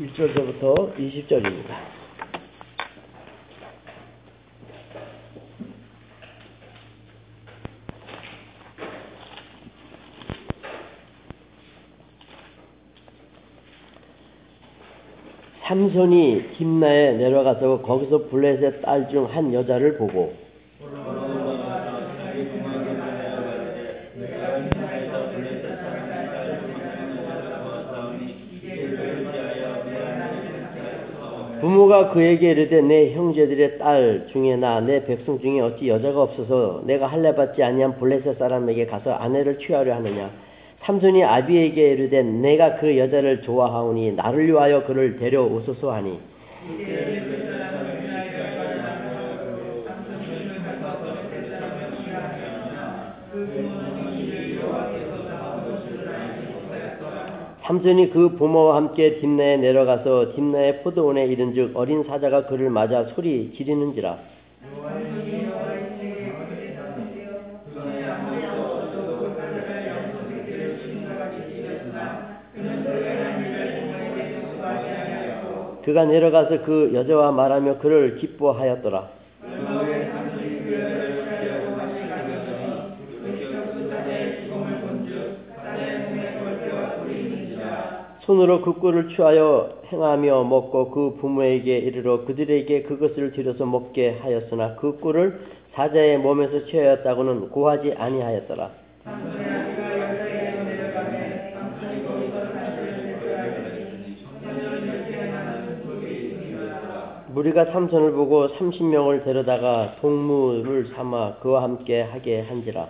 1절서부터 20절입니다. 삼손이 딤나에 내려가서 거기서 블레셋 딸 중 한 여자를 보고 부모가 그에게 이르되 내 형제들의 딸 중에 나 내 백성 중에 어찌 여자가 없어서 내가 할례받지 아니한 블레셋 사람에게 가서 아내를 취하려 하느냐. 삼손이 아비에게 이르되 내가 그 여자를 좋아하오니 나를 위하여 그를 데려오소서 하니 삼손이 그 부모와 함께 딤나에 내려가서 딤나의 포도원에 이른즉 어린 사자가 그를 맞아 소리 지르는지라. 그가 내려가서 그 여자와 말하며 그를 기뻐하였더라. 손으로 그 꿀을 취하여 행하며 먹고 그 부모에게 이르러 그들에게 그것을 들여서 먹게 하였으나 그 꿀을 사자의 몸에서 취하였다고는 고하지 아니하였더라. 무리가 삼손을 보고 30명을 데려다가 동무를 삼아 그와 함께 하게 한지라.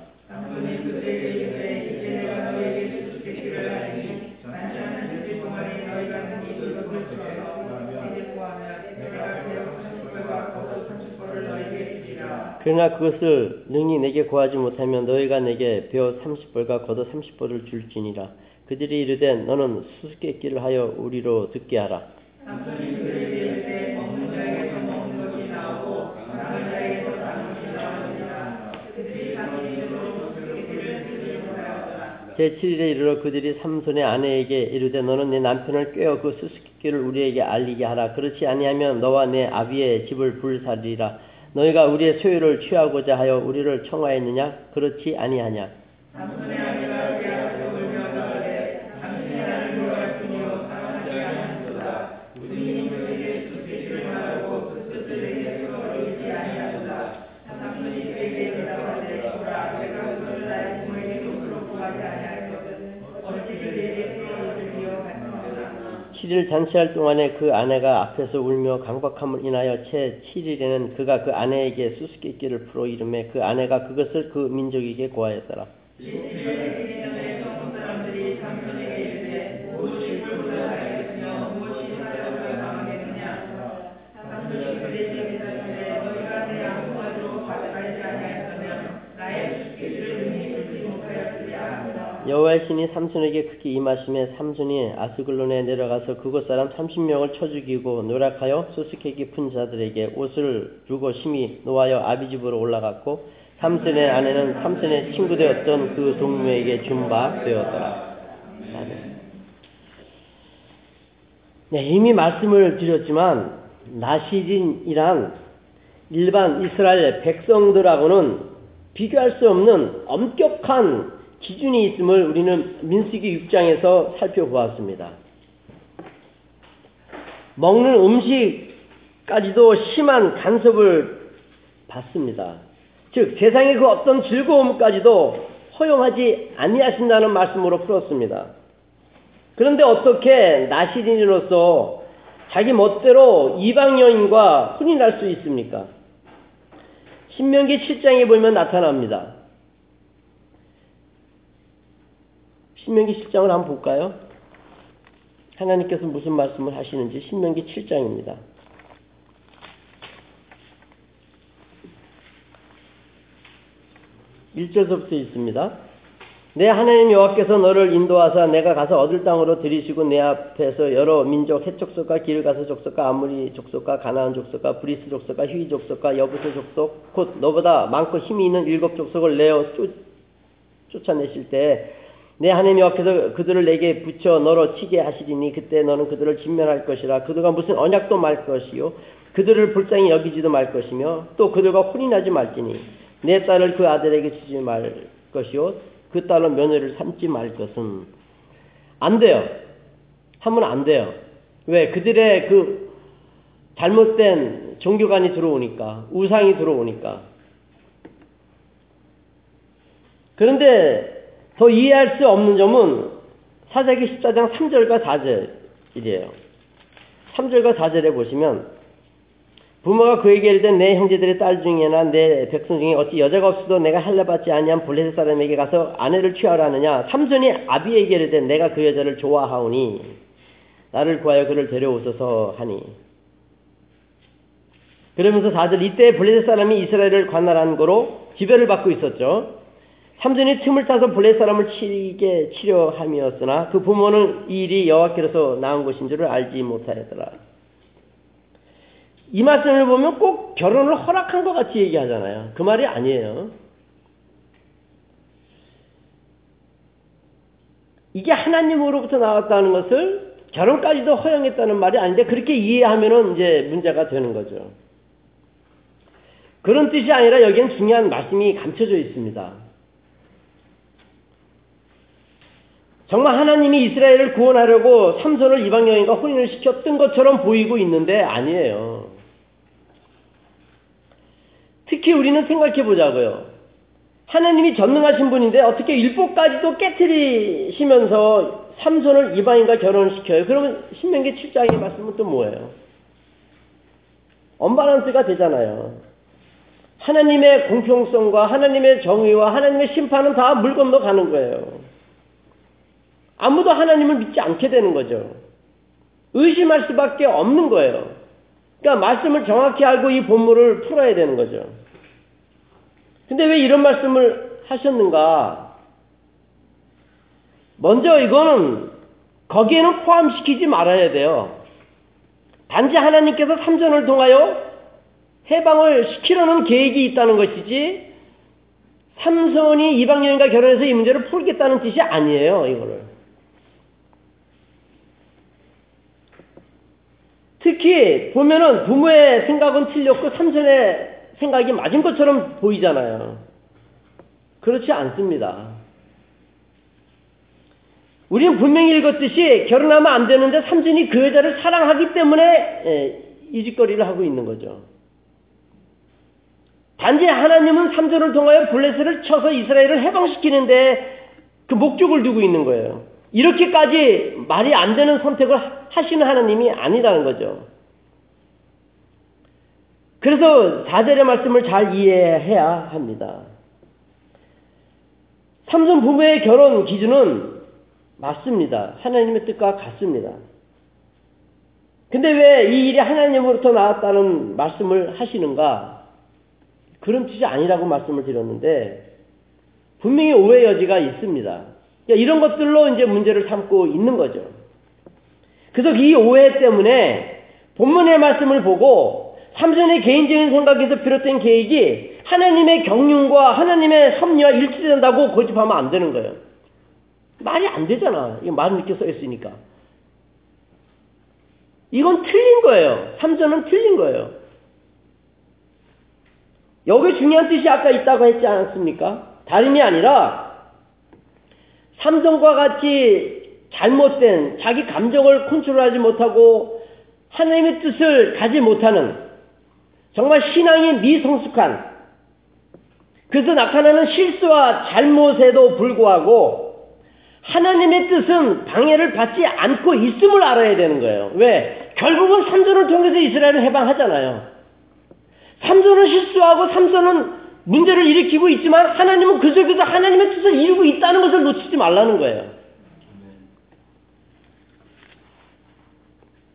그러나 그것을 능히 내게 구하지 못하면 너희가 내게 베어 30벌과 걷어 30벌을 줄지니라. 그들이 이르되 너는 수수께끼를 하여 우리로 듣게 하라. 제7일에 이르러 그들이 삼손의 아내에게 이르되 너는 내 남편을 꿰어 그 수수께끼를 우리에게 알리게 하라. 그렇지 아니하면 너와 내 아비의 집을 불살리라. 너희가 우리의 소유를 취하고자 하여 우리를 청하였느냐? 그렇지 아니하냐. 잔치할 동안에 그 아내가 앞에서 울며 강박함을 인하여 채 7일에는 그가 그 아내에게 수수께끼를 풀어 이르매 그 아내가 그것을 그 민족에게 고하였더라. 여호와의 신이 삼손에게 크게 임하심에 삼손이 아스글론에 내려가서 그곳 사람 30명을 쳐 죽이고 노략하여 수수께끼 푼 자들에게 옷을 주고 심히 노하여 아비 집으로 올라갔고 삼손의 아내는 삼손의 친구 되었던 그 동무에게 준 바 되었더라. 아멘. 네, 이미 말씀을 드렸지만 나시린이란 일반 이스라엘 백성들하고는 비교할 수 없는 엄격한 기준이 있음을 우리는 민수기 6장에서 살펴보았습니다. 먹는 음식까지도 심한 간섭을 받습니다. 즉 세상의 그 어떤 즐거움까지도 허용하지 아니하신다는 말씀으로 풀었습니다. 그런데 어떻게 나시린으로서 자기 멋대로 이방 여인과 혼이 날 수 있습니까? 신명기 7장에 보면 나타납니다. 신명기 7장을 한번 볼까요? 하나님께서 무슨 말씀을 하시는지 신명기 7장입니다. 1절서부터 있습니다. 내 하나님 여호와께서 너를 인도하사 내가 가서 얻을 땅으로 들이시고 내 앞에서 여러 민족 헷족속과 기르가스 족속과 아모리 족속과 가나안 족속과 브리스 족속과 히위 족속과 여부스 족속 곧 너보다 많고 힘이 있는 7 족속을 내어 쫓아내실 때 내 하나님이 앞에서 그들을 내게 붙여 너로 치게 하시리니 그때 너는 그들을 진멸할 것이라. 그들과 무슨 언약도 말 것이요 그들을 불쌍히 여기지도 말 것이며 또 그들과 혼인하지 말지니 내 딸을 그 아들에게 주지 말 것이요 그 딸로 며느리를 삼지 말 것은 안 돼요. 하면 안 돼요. 왜? 그들의 그 잘못된 종교관이 들어오니까, 우상이 들어오니까. 그런데 더 이해할 수 없는 점은 사사기 14장 3절과 4절이에요. 3절과 4절에 보시면 부모가 그에게 이르되 내 형제들의 딸 중에나 내 백성 중에 어찌 여자가 없어도 내가 할례받지 아니한 블레셋 사람에게 가서 아내를 취하라 하느냐. 삼손이 아비에게 이르되 내가 그 여자를 좋아하오니 나를 구하여 그를 데려오소서 하니. 그러면서 다들 이때 블레셋 사람이 이스라엘을 관할한 거로 지배를 받고 있었죠. 삼손이 틈을 타서 블레셋 사람을 치게 치려함이었으나 그 부모는 이 일이 여호와께로서 나온 것인 줄을 알지 못하였더라. 이 말씀을 보면 꼭 결혼을 허락한 것 같이 얘기하잖아요. 그 말이 아니에요. 이게 하나님으로부터 나왔다는 것을 결혼까지도 허용했다는 말이 아닌데 그렇게 이해하면은 이제 문제가 되는 거죠. 그런 뜻이 아니라 여기엔 중요한 말씀이 감춰져 있습니다. 정말 하나님이 이스라엘을 구원하려고 삼손을 이방 여인과 혼인을 시켰던 것처럼 보이고 있는데 아니에요. 특히 우리는 생각해보자고요. 하나님이 전능하신 분인데 어떻게 율법까지도 깨트리시면서 삼손을 이방인과 결혼시켜요. 그러면 신명기 7장의 말씀은 또 뭐예요? 언밸런스가 되잖아요. 하나님의 공평성과 하나님의 정의와 하나님의 심판은 다 물 건너 가는 거예요. 아무도 하나님을 믿지 않게 되는 거죠. 의심할 수밖에 없는 거예요. 그러니까 말씀을 정확히 알고 이 본문을 풀어야 되는 거죠. 근데 왜 이런 말씀을 하셨는가? 먼저 이거는 거기에는 포함시키지 말아야 돼요. 단지 하나님께서 삼손을 통하여 해방을 시키려는 계획이 있다는 것이지 삼손이 이방 여인과 결혼해서 이 문제를 풀겠다는 뜻이 아니에요. 이거를. 특히 보면은 부모의 생각은 틀렸고 삼손의 생각이 맞은 것처럼 보이잖아요. 그렇지 않습니다. 우리는 분명히 읽었듯이 결혼하면 안 되는데 삼손이 그 여자를 사랑하기 때문에 이 짓거리를 하고 있는 거죠. 단지 하나님은 삼손을 통하여 블레셋을 쳐서 이스라엘을 해방시키는데 그 목적을 두고 있는 거예요. 이렇게까지 말이 안 되는 선택을 하시는 하나님이 아니라는 거죠. 그래서 4절의 말씀을 잘 이해해야 합니다. 삼손 부모의 결혼 기준은 맞습니다. 하나님의 뜻과 같습니다. 근데 왜 이 일이 하나님으로부터 나왔다는 말씀을 하시는가? 그런 뜻이 아니라고 말씀을 드렸는데 분명히 오해 여지가 있습니다. 이런 것들로 이제 문제를 삼고 있는 거죠. 그래서 이 오해 때문에 본문의 말씀을 보고 삼손의 개인적인 생각에서 비롯된 계획이 하나님의 경륜과 하나님의 섭리와 일치된다고 고집하면 안 되는 거예요. 말이 안 되잖아. 이거 말 믿게 써 있으니까. 이건 틀린 거예요. 삼손은 틀린 거예요. 여기 중요한 뜻이 아까 있다고 했지 않았습니까? 다름이 아니라 삼손과 같이 잘못된 자기 감정을 컨트롤하지 못하고 하나님의 뜻을 가지 못하는 정말 신앙이 미성숙한 그래서 나타나는 실수와 잘못에도 불구하고 하나님의 뜻은 방해를 받지 않고 있음을 알아야 되는 거예요. 왜? 결국은 삼손을 통해서 이스라엘을 해방하잖아요. 삼손은 실수하고 삼손은 문제를 일으키고 있지만 하나님은 그저께도 하나님의 뜻을 이루고 있다는 것을 놓치지 말라는 거예요.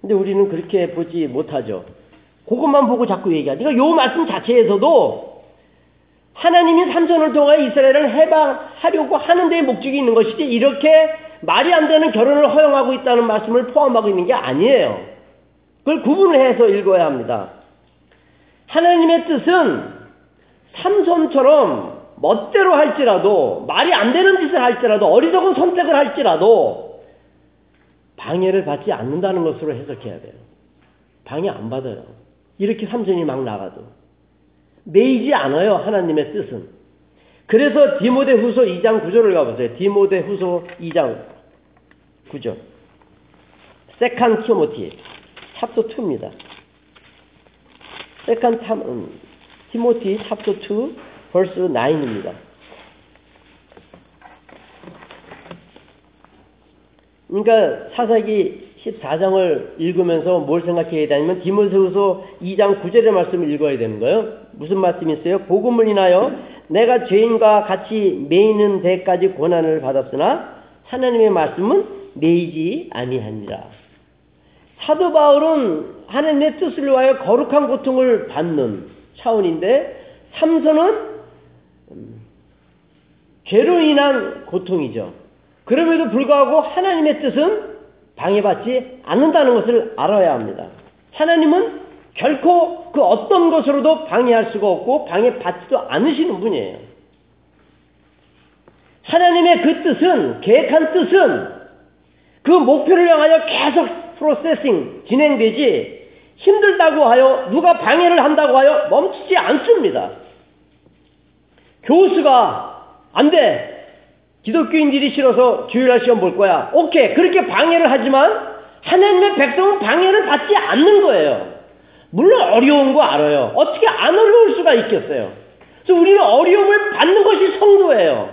근데 우리는 그렇게 보지 못하죠. 그것만 보고 자꾸 얘기하니까 이 말씀 자체에서도 하나님이 삼손을 통해 이스라엘을 해방하려고 하는 데의 목적이 있는 것이지 이렇게 말이 안 되는 결혼을 허용하고 있다는 말씀을 포함하고 있는 게 아니에요. 그걸 구분을 해서 읽어야 합니다. 하나님의 뜻은 삼손처럼 멋대로 할지라도, 말이 안 되는 짓을 할지라도, 어리석은 선택을 할지라도 방해를 받지 않는다는 것으로 해석해야 돼요. 방해 안 받아요. 이렇게 삼손이 막 나가도 매이지 않아요, 하나님의 뜻은. 그래서 디모데후서 2장 9절을 가보세요. 디모데후서 2장 9절. 세컨 티모티 챕터 2입니다. 세컨 티모티 챕터 2 verse 9입니다. 그러니까 사사기 14장을 읽으면서 뭘 생각해야 되냐면 디모데후서 2장 9절의 말씀을 읽어야 되는 거예요. 무슨 말씀이 있어요? 복음을 인하여 내가 죄인과 같이 매이는 데까지 고난을 받았으나 하나님의 말씀은 매이지 아니하니라. 사도 바울은 하나님의 뜻을 위하여 거룩한 고통을 받는 차원인데 삼손은 죄로 인한 고통이죠. 그럼에도 불구하고 하나님의 뜻은 방해받지 않는다는 것을 알아야 합니다. 하나님은 결코 그 어떤 것으로도 방해할 수가 없고 방해받지도 않으시는 분이에요. 하나님의 그 뜻은, 계획한 뜻은 그 목표를 향하여 계속 프로세싱, 진행되지 힘들다고 하여 누가 방해를 한다고 하여 멈추지 않습니다. 교수가 안 돼. 기독교인들이 싫어서 주일날 시험 볼 거야. 오케이. 그렇게 방해를 하지만 하나님의 백성은 방해를 받지 않는 거예요. 물론 어려운 거 알아요. 어떻게 안 어려울 수가 있겠어요. 그래서 우리는 어려움을 받는 것이 성도예요.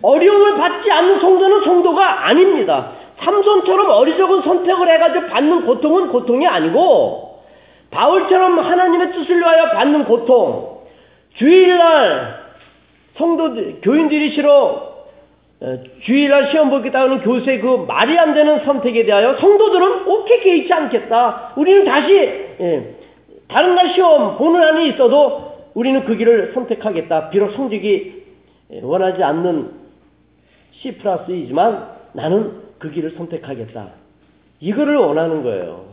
어려움을 받지 않는 성도는 성도가 아닙니다. 삼손처럼 어리석은 선택을 해가지고 받는 고통은 고통이 아니고, 바울처럼 하나님의 뜻을 위하여 받는 고통, 주일날 성도들, 교인들이 싫어 주일날 시험 보겠다는 교수의 그 말이 안 되는 선택에 대하여 성도들은 오케이 개의치 않겠다. 우리는 다시 다른 날 시험 보는 안에 있어도 우리는 그 길을 선택하겠다. 비록 성적이 원하지 않는 C+이지만 나는 그 길을 선택하겠다. 이거를 원하는 거예요.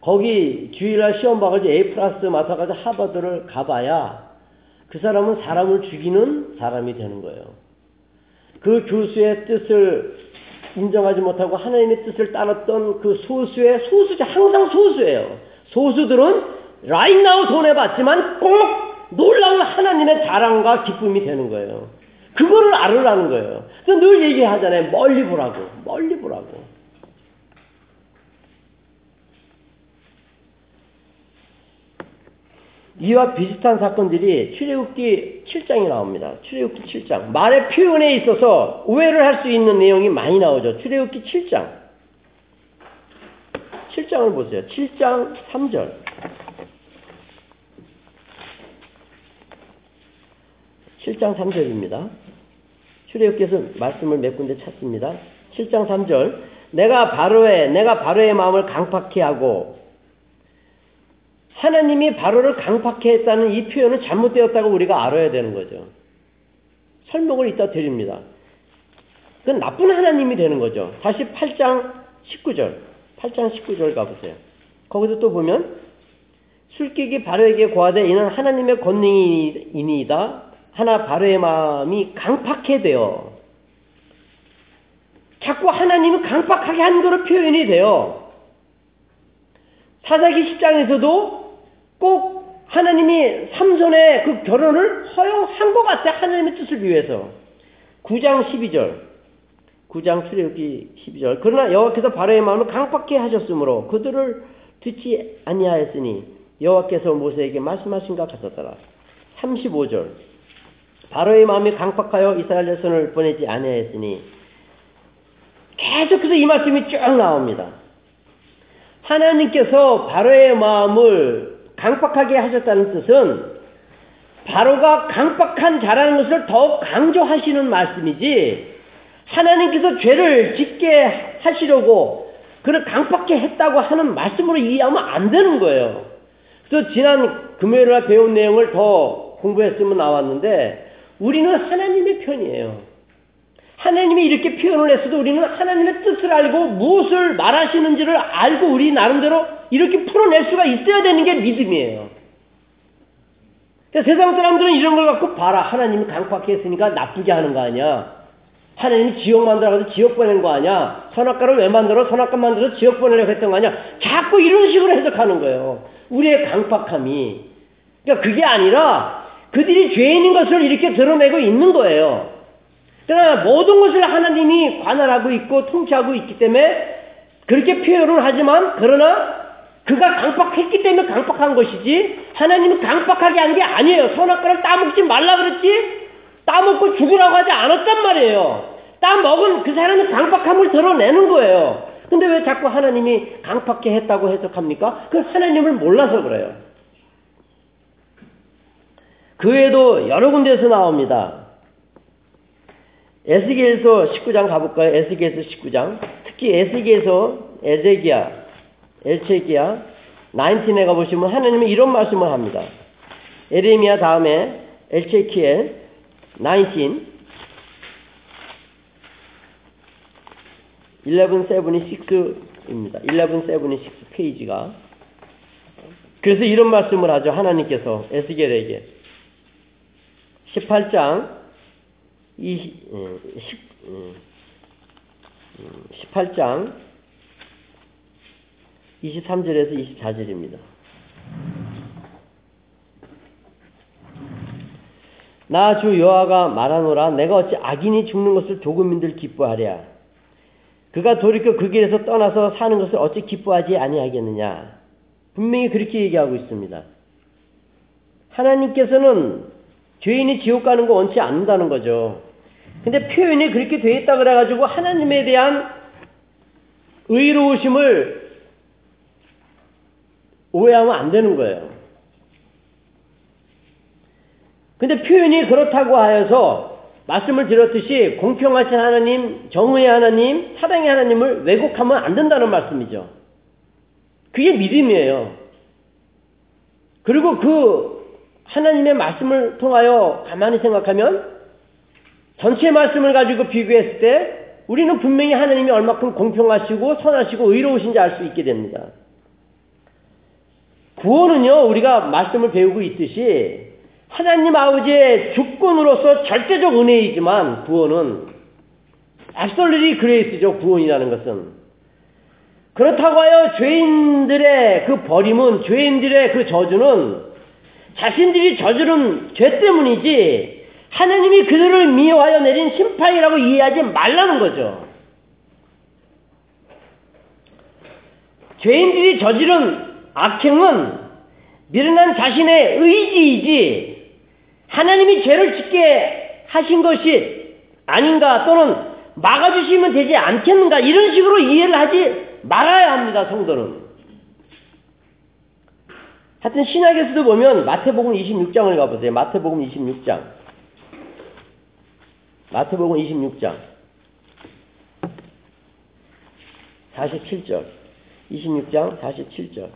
거기 주일날 시험 봐가지고 A+ 맡아가지고 하버드를 가봐야 그 사람은 사람을 죽이는 사람이 되는 거예요. 그 교수의 뜻을 인정하지 못하고 하나님의 뜻을 따랐던 그 소수의 소수지, 항상 소수예요. 소수들은 right now 손해봤지만 꼭 놀라운 하나님의 자랑과 기쁨이 되는 거예요. 그거를 알으라는 거예요. 그래서 늘 얘기하잖아요. 멀리 보라고. 멀리 보라고. 이와 비슷한 사건들이 출애굽기 7장이 나옵니다. 출애굽기 7장. 말의 표현에 있어서 오해를 할 수 있는 내용이 많이 나오죠. 출애굽기 7장. 7장을 보세요. 7장 3절. 출애굽기에서 말씀을 몇 군데 찾습니다. 7장 3절. 내가 바로의 마음을 강팍히 하고, 하나님이 바로를 강팍히 했다는 이 표현은 잘못되었다고 우리가 알아야 되는 거죠. 설명을 이따 드립니다. 그건 나쁜 하나님이 되는 거죠. 다시 8장 19절 가보세요. 거기서 또 보면 술객이 바로에게 고하되 이는 하나님의 권능이니이다. 하나 바로의 마음이 강팍해 돼요. 자꾸 하나님을 강팍하게 한 거로 표현이 돼요. 사사기 10장에서도 꼭 하나님이 삼손의 그 결혼을 허용한 것 같아. 하나님의 뜻을 위해서. 9장 출애굽기 12절. 그러나 여호와께서 바로의 마음을 강팍히 하셨으므로 그들을 듣지 아니하였으니 여호와께서 모세에게 말씀하신 것 같았더라. 35절. 바로의 마음이 강팍하여 이스라엘 자손을 보내지 아니하였으니. 계속해서 이 말씀이 쭉 나옵니다. 하나님께서 바로의 마음을 강팍하게 하셨다는 뜻은 바로가 강팍한 자라는 것을 더욱 강조하시는 말씀이지, 하나님께서 죄를 짓게 하시려고 그를 강팍하게 했다고 하는 말씀으로 이해하면 안 되는 거예요. 그래서 지난 금요일 날 배운 내용을 더 공부했으면 나왔는데, 우리는 하나님의 편이에요. 하나님이 이렇게 표현을 했어도 우리는 하나님의 뜻을 알고 무엇을 말하시는지를 알고 우리 나름대로 이렇게 풀어낼 수가 있어야 되는 게 믿음이에요. 세상 사람들은 이런 걸 갖고 봐라. 하나님이 강팍히 했으니까 나쁘게 하는 거 아니야. 하나님이 지옥 만들어서 지옥 보낸 거 아니야. 선악과를 왜 만들어? 선악과 만들어서 지옥 보내려고 했던 거 아니야. 자꾸 이런 식으로 해석하는 거예요. 우리의 강팍함이. 그러니까 그게 아니라 그들이 죄인인 것을 이렇게 드러내고 있는 거예요. 그러나 모든 것을 하나님이 관할하고 있고 통치하고 있기 때문에 그렇게 표현을 하지만 그러나 그가 강박했기 때문에 강박한 것이지 하나님은 강박하게 한 게 아니에요. 선악과를 따먹지 말라 그랬지 따먹고 죽으라고 하지 않았단 말이에요. 따먹은 그 사람의 강박함을 드러내는 거예요. 근데 왜 자꾸 하나님이 강박해 했다고 해석합니까? 그건 하나님을 몰라서 그래요. 그 외에도 여러 군데에서 나옵니다. 에스겔서 19장 가볼까요? 에스겔서 19장. 특히 에스겔서 에제기야, 엘체기야, 19에 가보시면 하나님은 이런 말씀을 합니다. 에레미야 다음에 엘체키엘 19 1176입니다. 1176 페이지가. 그래서 이런 말씀을 하죠. 하나님께서 에스겔에게 18장 18장 23절에서 24절입니다. 나 주 여호와가 말하노라. 내가 어찌 악인이 죽는 것을 조금인들 기뻐하랴. 그가 돌이켜 그 길에서 떠나서 사는 것을 어찌 기뻐하지 아니하겠느냐. 분명히 그렇게 얘기하고 있습니다. 하나님께서는 죄인이 지옥 가는 거 원치 않는다는 거죠. 근데 표현이 그렇게 돼 있다 그래가지고 하나님에 대한 의로우심을 오해하면 안 되는 거예요. 근데 표현이 그렇다고 하여서 말씀을 드렸듯이 공평하신 하나님, 정의의 하나님, 사랑의 하나님을 왜곡하면 안 된다는 말씀이죠. 그게 믿음이에요. 그리고 그 하나님의 말씀을 통하여 가만히 생각하면 전체 말씀을 가지고 비교했을 때 우리는 분명히 하나님이 얼마큼 공평하시고 선하시고 의로우신지 알 수 있게 됩니다. 구원은요, 우리가 말씀을 배우고 있듯이 하나님 아버지의 주권으로서 절대적 은혜이지만 구원은 absolute grace죠. 구원이라는 것은. 그렇다고 하여 죄인들의 그 버림은, 죄인들의 그 저주는 자신들이 저지른 죄 때문이지 하나님이 그들을 미워하여 내린 심판이라고 이해하지 말라는 거죠. 죄인들이 저지른 악행은 미련한 자신의 의지이지 하나님이 죄를 짓게 하신 것이 아닌가 또는 막아주시면 되지 않겠는가 이런 식으로 이해를 하지 말아야 합니다. 성도는. 하여튼 신약에서도 보면 마태복음 26장을 가보세요. 마태복음 26장. 마태복음 26장 47절 26장 47절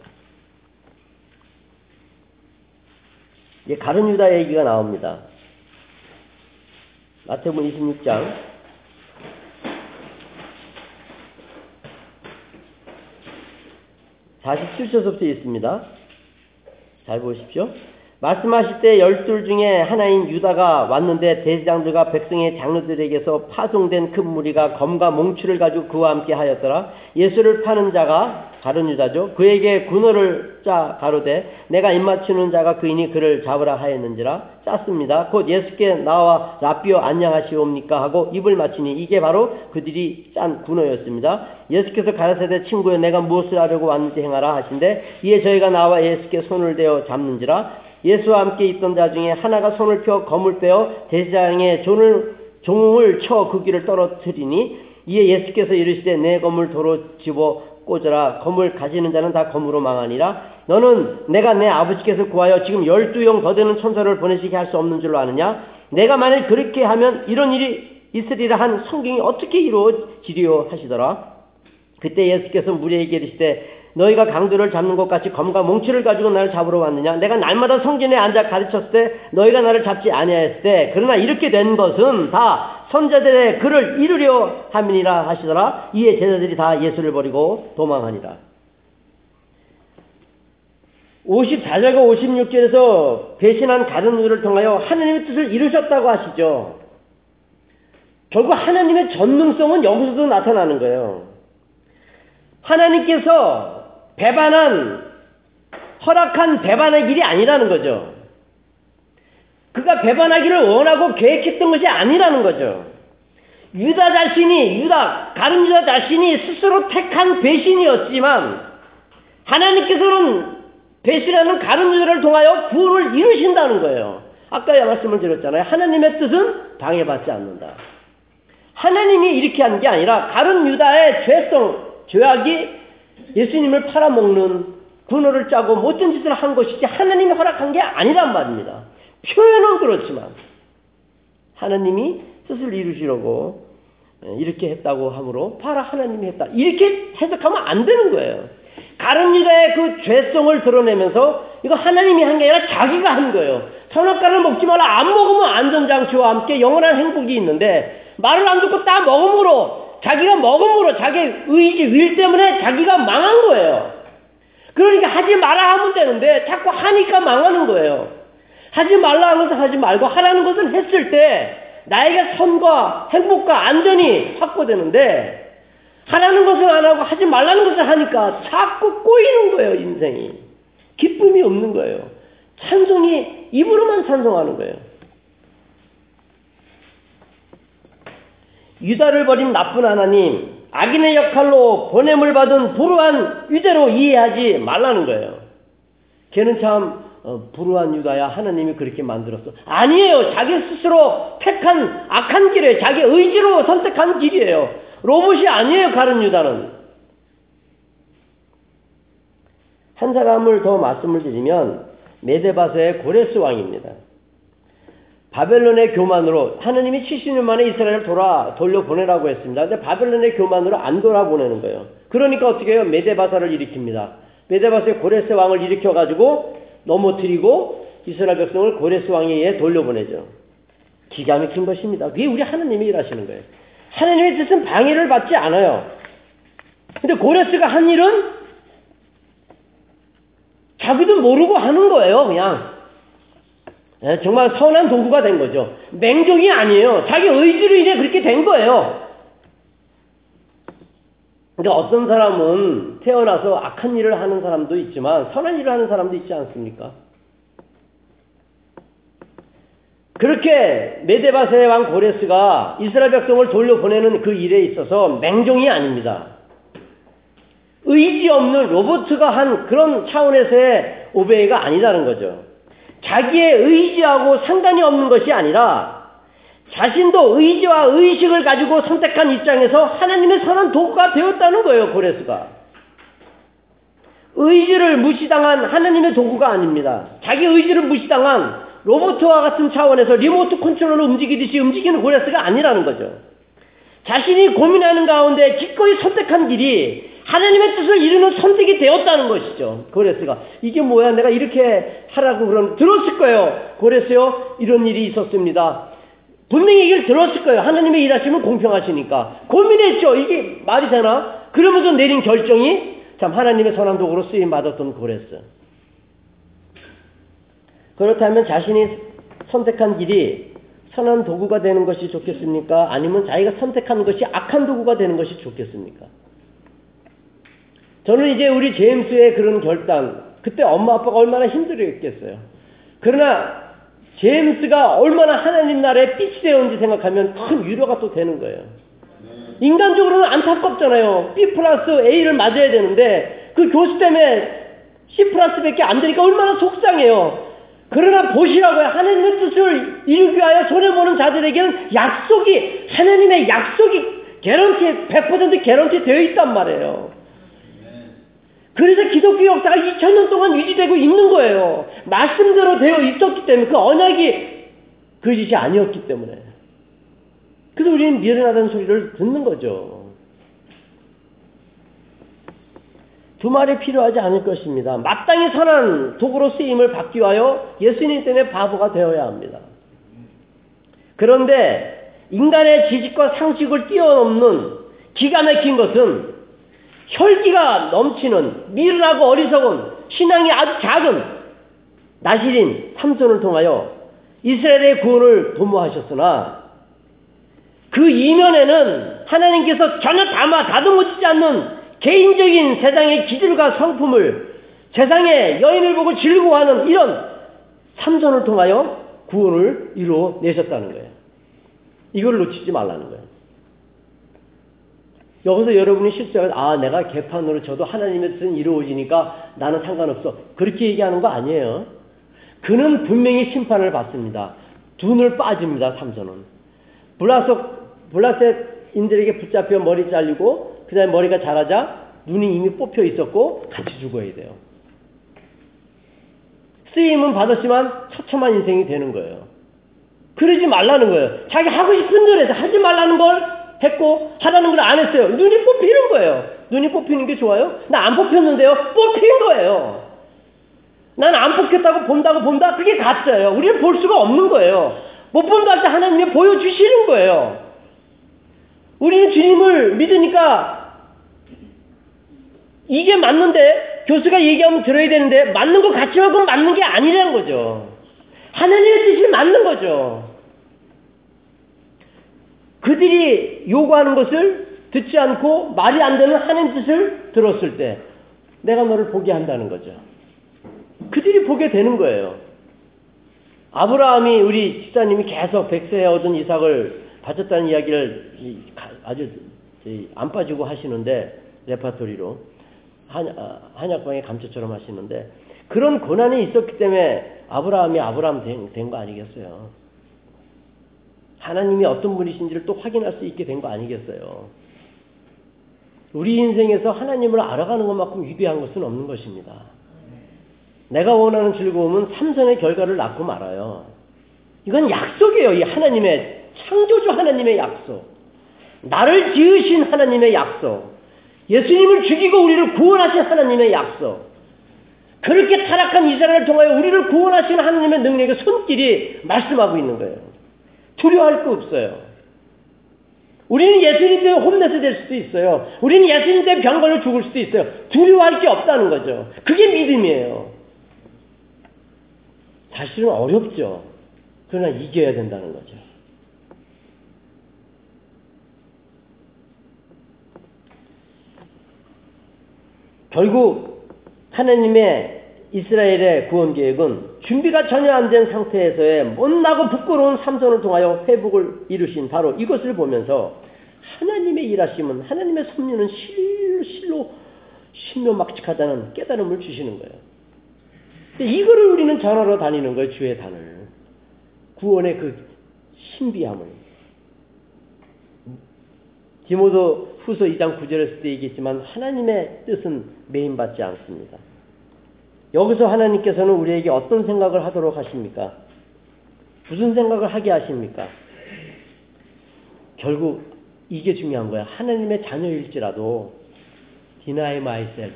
이제 가룟 유다 얘기가 나옵니다. 마태복음 26장 47절부터 있습니다. 잘 보십시오. 말씀하실 때 열둘 중에 하나인 유다가 왔는데 대제장들과 백성의 장로들에게서 파송된 큰 무리가 검과 몽추를 가지고 그와 함께 하였더라. 예수를 파는 자가 가룟 유다죠. 그에게 군호를 짜 가로되 내가 입맞추는 자가 그이니 그를 잡으라 하였는지라 짰습니다. 곧 예수께 나와 라삐오 안녕하시옵니까 하고 입을 맞추니 이게 바로 그들이 짠 군호였습니다. 예수께서 가라사대 친구여 내가 무엇을 하려고 왔는지 행하라 하신데 이에 저희가 나와 예수께 손을 대어 잡는지라 예수와 함께 있던 자 중에 하나가 손을 펴 검을 빼어 대제장의 종을 쳐 그 귀를 떨어뜨리니 이에 예수께서 이르시되 내 검을 도로 집어 꽂으라. 검을 가지는 자는 다 검으로 망하니라. 너는 내가 내 아버지께서 구하여 지금 12형 더 되는 천사를 보내시게 할 수 없는 줄로 아느냐. 내가 만일 그렇게 하면 이런 일이 있으리라 한 성경이 어떻게 이루어지리요 하시더라. 그때 예수께서 무리에게 이르시되 너희가 강도를 잡는 것 같이 검과 몽추를 가지고 나를 잡으러 왔느냐. 내가 날마다 성전에 앉아 가르쳤을 때 너희가 나를 잡지 아니하였을 때 그러나 이렇게 된 것은 다 선자들의 글을 이루려 함이니라 하시더라. 이에 제자들이 다 예수를 버리고 도망하니라. 54절과 56절에서 배신한 가룟유다를 통하여 하나님의 뜻을 이루셨다고 하시죠. 결국 하나님의 전능성은 여기서도 나타나는 거예요. 하나님께서 허락한 배반의 일이 아니라는 거죠. 그가 배반하기를 원하고 계획했던 것이 아니라는 거죠. 가룟 유다 자신이 스스로 택한 배신이었지만 하나님께서는 배신하는 가룟 유다를 통하여 구원을 이루신다는 거예요. 아까 말씀을 드렸잖아요. 하나님의 뜻은 방해받지 않는다. 하나님이 이렇게 한 게 아니라 가룟 유다의 죄악이 예수님을 팔아먹는 군호를 짜고 못된 짓을 한 것이지 하나님이 허락한 게 아니란 말입니다. 표현은 그렇지만 하나님이 뜻을 이루시려고 이렇게 했다고 하므로 봐라 하나님이 했다. 이렇게 해석하면 안 되는 거예요. 가룟 유다의 그 죄성을 드러내면서 이거 하나님이 한 게 아니라 자기가 한 거예요. 선악과를 먹지 말라. 안 먹으면 안전장치와 함께 영원한 행복이 있는데 말을 안 듣고 다 먹음으로 자기 의지 윌 때문에 자기가 망한 거예요. 그러니까 하지 말아 하면 되는데 자꾸 하니까 망하는 거예요. 하지 말라 하는 것은 하지 말고 하라는 것은 했을 때 나에게 선과 행복과 안전이 확보되는데 하라는 것을 안 하고 하지 말라는 것을 하니까 자꾸 꼬이는 거예요. 인생이 기쁨이 없는 거예요. 찬송이 입으로만 찬송하는 거예요. 유다를 버린 나쁜 하나님, 악인의 역할로 보냄을 받은 불우한 유대로 이해하지 말라는 거예요. 걔는 참 불우한 유다야. 하나님이 그렇게 만들었어. 아니에요. 자기 스스로 택한 악한 길에 자기 의지로 선택한 길이에요. 로봇이 아니에요. 가룟 유다는. 한 사람을 더 말씀을 드리면 메데바세의 고레스 왕입니다. 바벨론의 교만으로 하나님이 70년 만에 이스라엘을 돌려보내라고 했습니다. 근데 바벨론의 교만으로 안 돌아보내는 거예요. 그러니까 어떻게 해요? 메데바사를 일으킵니다. 메데바사의 고레스 왕을 일으켜가지고 넘어뜨리고 이스라엘 백성을 고레스 왕에 의해 돌려보내죠. 기가 막힌 것입니다. 그게 우리 하나님이 일하시는 거예요. 하나님의 뜻은 방해를 받지 않아요. 근데 고레스가 한 일은 자기도 모르고 하는 거예요. 그냥 정말 선한 도구가 된 거죠. 맹종이 아니에요. 자기 의지로 인해 그렇게 된 거예요. 그러니까 어떤 사람은 태어나서 악한 일을 하는 사람도 있지만 선한 일을 하는 사람도 있지 않습니까? 그렇게 메데바세 왕 고레스가 이스라엘 백성을 돌려보내는 그 일에 있어서 맹종이 아닙니다. 의지 없는 로봇가 한 그런 차원에서의 오베이가 아니라는 거죠. 자기의 의지하고 상관이 없는 것이 아니라 자신도 의지와 의식을 가지고 선택한 입장에서 하나님의 선한 도구가 되었다는 거예요. 고레스가 의지를 무시당한 하나님의 도구가 아닙니다. 자기 의지를 무시당한 로봇과 같은 차원에서 리모트 컨트롤로 움직이듯이 움직이는 고레스가 아니라는 거죠. 자신이 고민하는 가운데 기꺼이 선택한 길이 하나님의 뜻을 이루는 선택이 되었다는 것이죠. 고레스가 이게 뭐야, 내가 이렇게 하라고 그러면 들었을 거예요. 고레스요, 이런 일이 있었습니다. 분명히 얘기를 들었을 거예요. 하나님의 일하시면 공평하시니까. 고민했죠. 이게 말이 되나? 그러면서 내린 결정이 참 하나님의 선한 도구로 쓰임받았던 고레스. 그렇다면 자신이 선택한 길이 선한 도구가 되는 것이 좋겠습니까? 아니면 자기가 선택한 것이 악한 도구가 되는 것이 좋겠습니까? 저는 이제 우리 제임스의 그런 결단, 그때 엄마 아빠가 얼마나 힘들었겠어요. 그러나 제임스가 얼마나 하나님 나라에 빛이 되었는지 생각하면 큰 위로가 또 되는 거예요. 인간적으로는 안타깝잖아요. B+A를 맞아야 되는데 그 교수 때문에 C+밖에 안 되니까 얼마나 속상해요. 그러나 보시라고요. 하나님의 뜻을 이루기 위하여 손해보는 자들에게는 하나님의 약속이 100% 개런티 되어 있단 말이에요. 그래서 기독교 역사가 2000년 동안 유지되고 있는 거예요. 말씀대로 되어 있었기 때문에, 그 언약이 거짓이 아니었기 때문에. 그래서 우리는 미련하다는 소리를 듣는 거죠. 두 말이 필요하지 않을 것입니다. 마땅히 선한 도구로 쓰임을 받기 위하여 예수님 때문에 바보가 되어야 합니다. 그런데 인간의 지식과 상식을 뛰어넘는 기가 막힌 것은 혈기가 넘치는 미련하고 어리석은 신앙이 아주 작은 나실인 삼손을 통하여 이스라엘의 구원을 도모하셨으나 그 이면에는 하나님께서 전혀 다듬어지지 않는 개인적인 세상의 기질과 성품을 세상의 여인을 보고 즐거워하는 이런 삼손을 통하여 구원을 이루어내셨다는 거예요. 이걸 놓치지 말라는 거예요. 여기서 여러분이 실수하면 내가 개판으로 저도 하나님의 뜻은 이루어지니까 나는 상관없어. 그렇게 얘기하는 거 아니에요. 그는 분명히 심판을 받습니다. 두 눈 빠집니다. 삼손은. 블레셋인들에게 붙잡혀 머리 잘리고 그 다음에 머리가 자라자 눈이 이미 뽑혀 있었고 같이 죽어야 돼요. 쓰임은 받았지만 처참한 인생이 되는 거예요. 그러지 말라는 거예요. 자기 하고 싶은 대로 해서 하지 말라는 걸 했고 하라는 걸 안 했어요. 눈이 뽑히는 거예요. 눈이 뽑히는 게 좋아요? 나 안 뽑혔는데요. 뽑힌 거예요. 난 안 뽑혔다고 본다? 그게 가짜예요. 우리는 볼 수가 없는 거예요. 못 본다 할 때 하나님이 보여주시는 거예요. 우리는 주님을 믿으니까 이게 맞는데 교수가 얘기하면 들어야 되는데 맞는 것 같지만 그건 맞는 게 아니라는 거죠. 하나님의 뜻이 맞는 거죠. 그들이 요구하는 것을 듣지 않고 말이 안 되는 하나님 뜻을 들었을 때 내가 너를 보게 한다는 거죠. 그들이 보게 되는 거예요. 아브라함이 우리 집사님이 계속 백세에 얻은 이삭을 바쳤다는 이야기를 아주 안 빠지고 하시는데 레파토리로 한약방의 감초처럼 하시는데 그런 고난이 있었기 때문에 아브라함이 된 거 아니겠어요? 하나님이 어떤 분이신지를 또 확인할 수 있게 된 거 아니겠어요? 우리 인생에서 하나님을 알아가는 것만큼 위대한 것은 없는 것입니다. 내가 원하는 즐거움은 삼손의 결과를 낳고 말아요. 이건 약속이에요. 이 하나님의 창조주 하나님의 약속. 나를 지으신 하나님의 약속. 예수님을 죽이고 우리를 구원하신 하나님의 약속. 그렇게 타락한 이스라엘을 통하여 우리를 구원하신 하나님의 능력의 손길이 말씀하고 있는 거예요. 두려워할 거 없어요. 우리는 예수님 때문에 홈레스 될 수도 있어요. 우리는 예수님 때문에 병 걸려 죽을 수도 있어요. 두려워할 게 없다는 거죠. 그게 믿음이에요. 사실은 어렵죠. 그러나 이겨야 된다는 거죠. 결국 하나님의 이스라엘의 구원 계획은 준비가 전혀 안 된 상태에서의 못나고 부끄러운 삼손을 통하여 회복을 이루신 바로 이것을 보면서 하나님의 일하심은 하나님의 섭리는 실로 신묘막측하다는 깨달음을 주시는 거예요. 근데 이거를 우리는 전하러 다니는 거예요. 주의 단을. 구원의 그 신비함을. 디모데후서 2장 9절에서도 얘기했지만 하나님의 뜻은 매임받지 않습니다. 여기서 하나님께서는 우리에게 어떤 생각을 하도록 하십니까? 무슨 생각을 하게 하십니까? 결국 이게 중요한 거야. 하나님의 자녀일지라도 deny myself.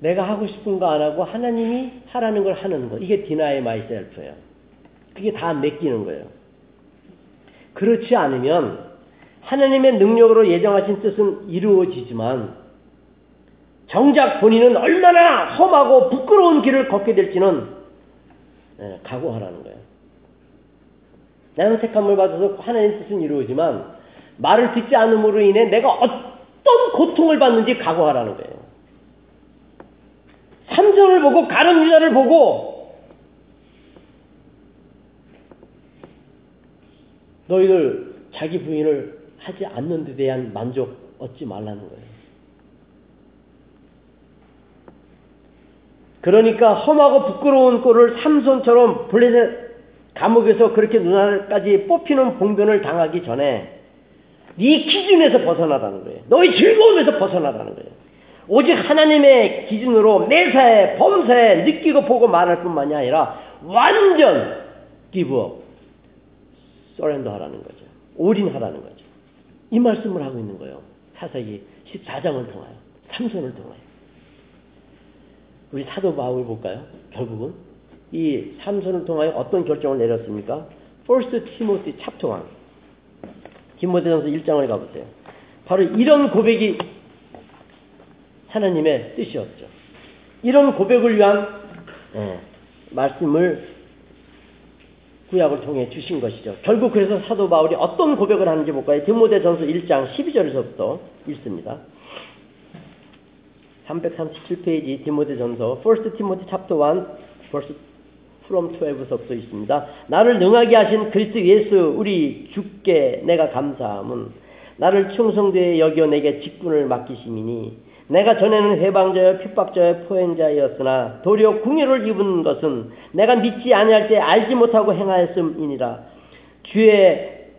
내가 하고 싶은 거 안 하고 하나님이 하라는 걸 하는 거. 이게 deny myself예요. 그게 다 맡기는 거예요. 그렇지 않으면 하나님의 능력으로 예정하신 뜻은 이루어지지만 정작 본인은 얼마나 험하고 부끄러운 길을 걷게 될지는 각오하라는 거예요. 나는 택함을 받아서 하나님의 뜻은 이루어지지만 말을 듣지 않음으로 인해 내가 어떤 고통을 받는지 각오하라는 거예요. 삼손을 보고 가룟 유다를 보고 너희들 자기 부인을 하지 않는 데 대한 만족 얻지 말라는 거예요. 그러니까 험하고 부끄러운 꼴을 삼손처럼 블레셋 감옥에서 그렇게 눈알까지 뽑히는 봉변을 당하기 전에 네 기준에서 벗어나라는 거예요. 너희 즐거움에서 벗어나라는 거예요. 오직 하나님의 기준으로 매사에 범사에 느끼고 보고 말할 뿐만이 아니라 완전 기부업. 서렌더 하라는 거죠. 올인하라는 거죠. 이 말씀을 하고 있는 거예요. 사사기 14장을 통하여. 삼손을 통하여. 우리 사도 바울을 볼까요? 결국은 이 삼손을 통하여 어떤 결정을 내렸습니까? 1 티모티 챕터 1. 디모데전서 1장을 가보세요. 바로 이런 고백이 하나님의 뜻이었죠. 이런 고백을 위한 말씀을 구약을 통해 주신 것이죠. 결국 그래서 사도 바울이 어떤 고백을 하는지 볼까요? 디모데전서 1장 12절에서부터 읽습니다. 337페이지 디모데전서 First Timothy Chapter 1 Verse From 12서부터 있습니다. 나를 능하게 하신 그리스도 예수 우리 주께 내가 감사함은 나를 충성되게 여겨 내게 직분을 맡기심이니 내가 전에는 해방자여 핍박자여 포행자였으나 도리어 궁유를 입은 것은 내가 믿지 아니할 때 알지 못하고 행하였음이니라.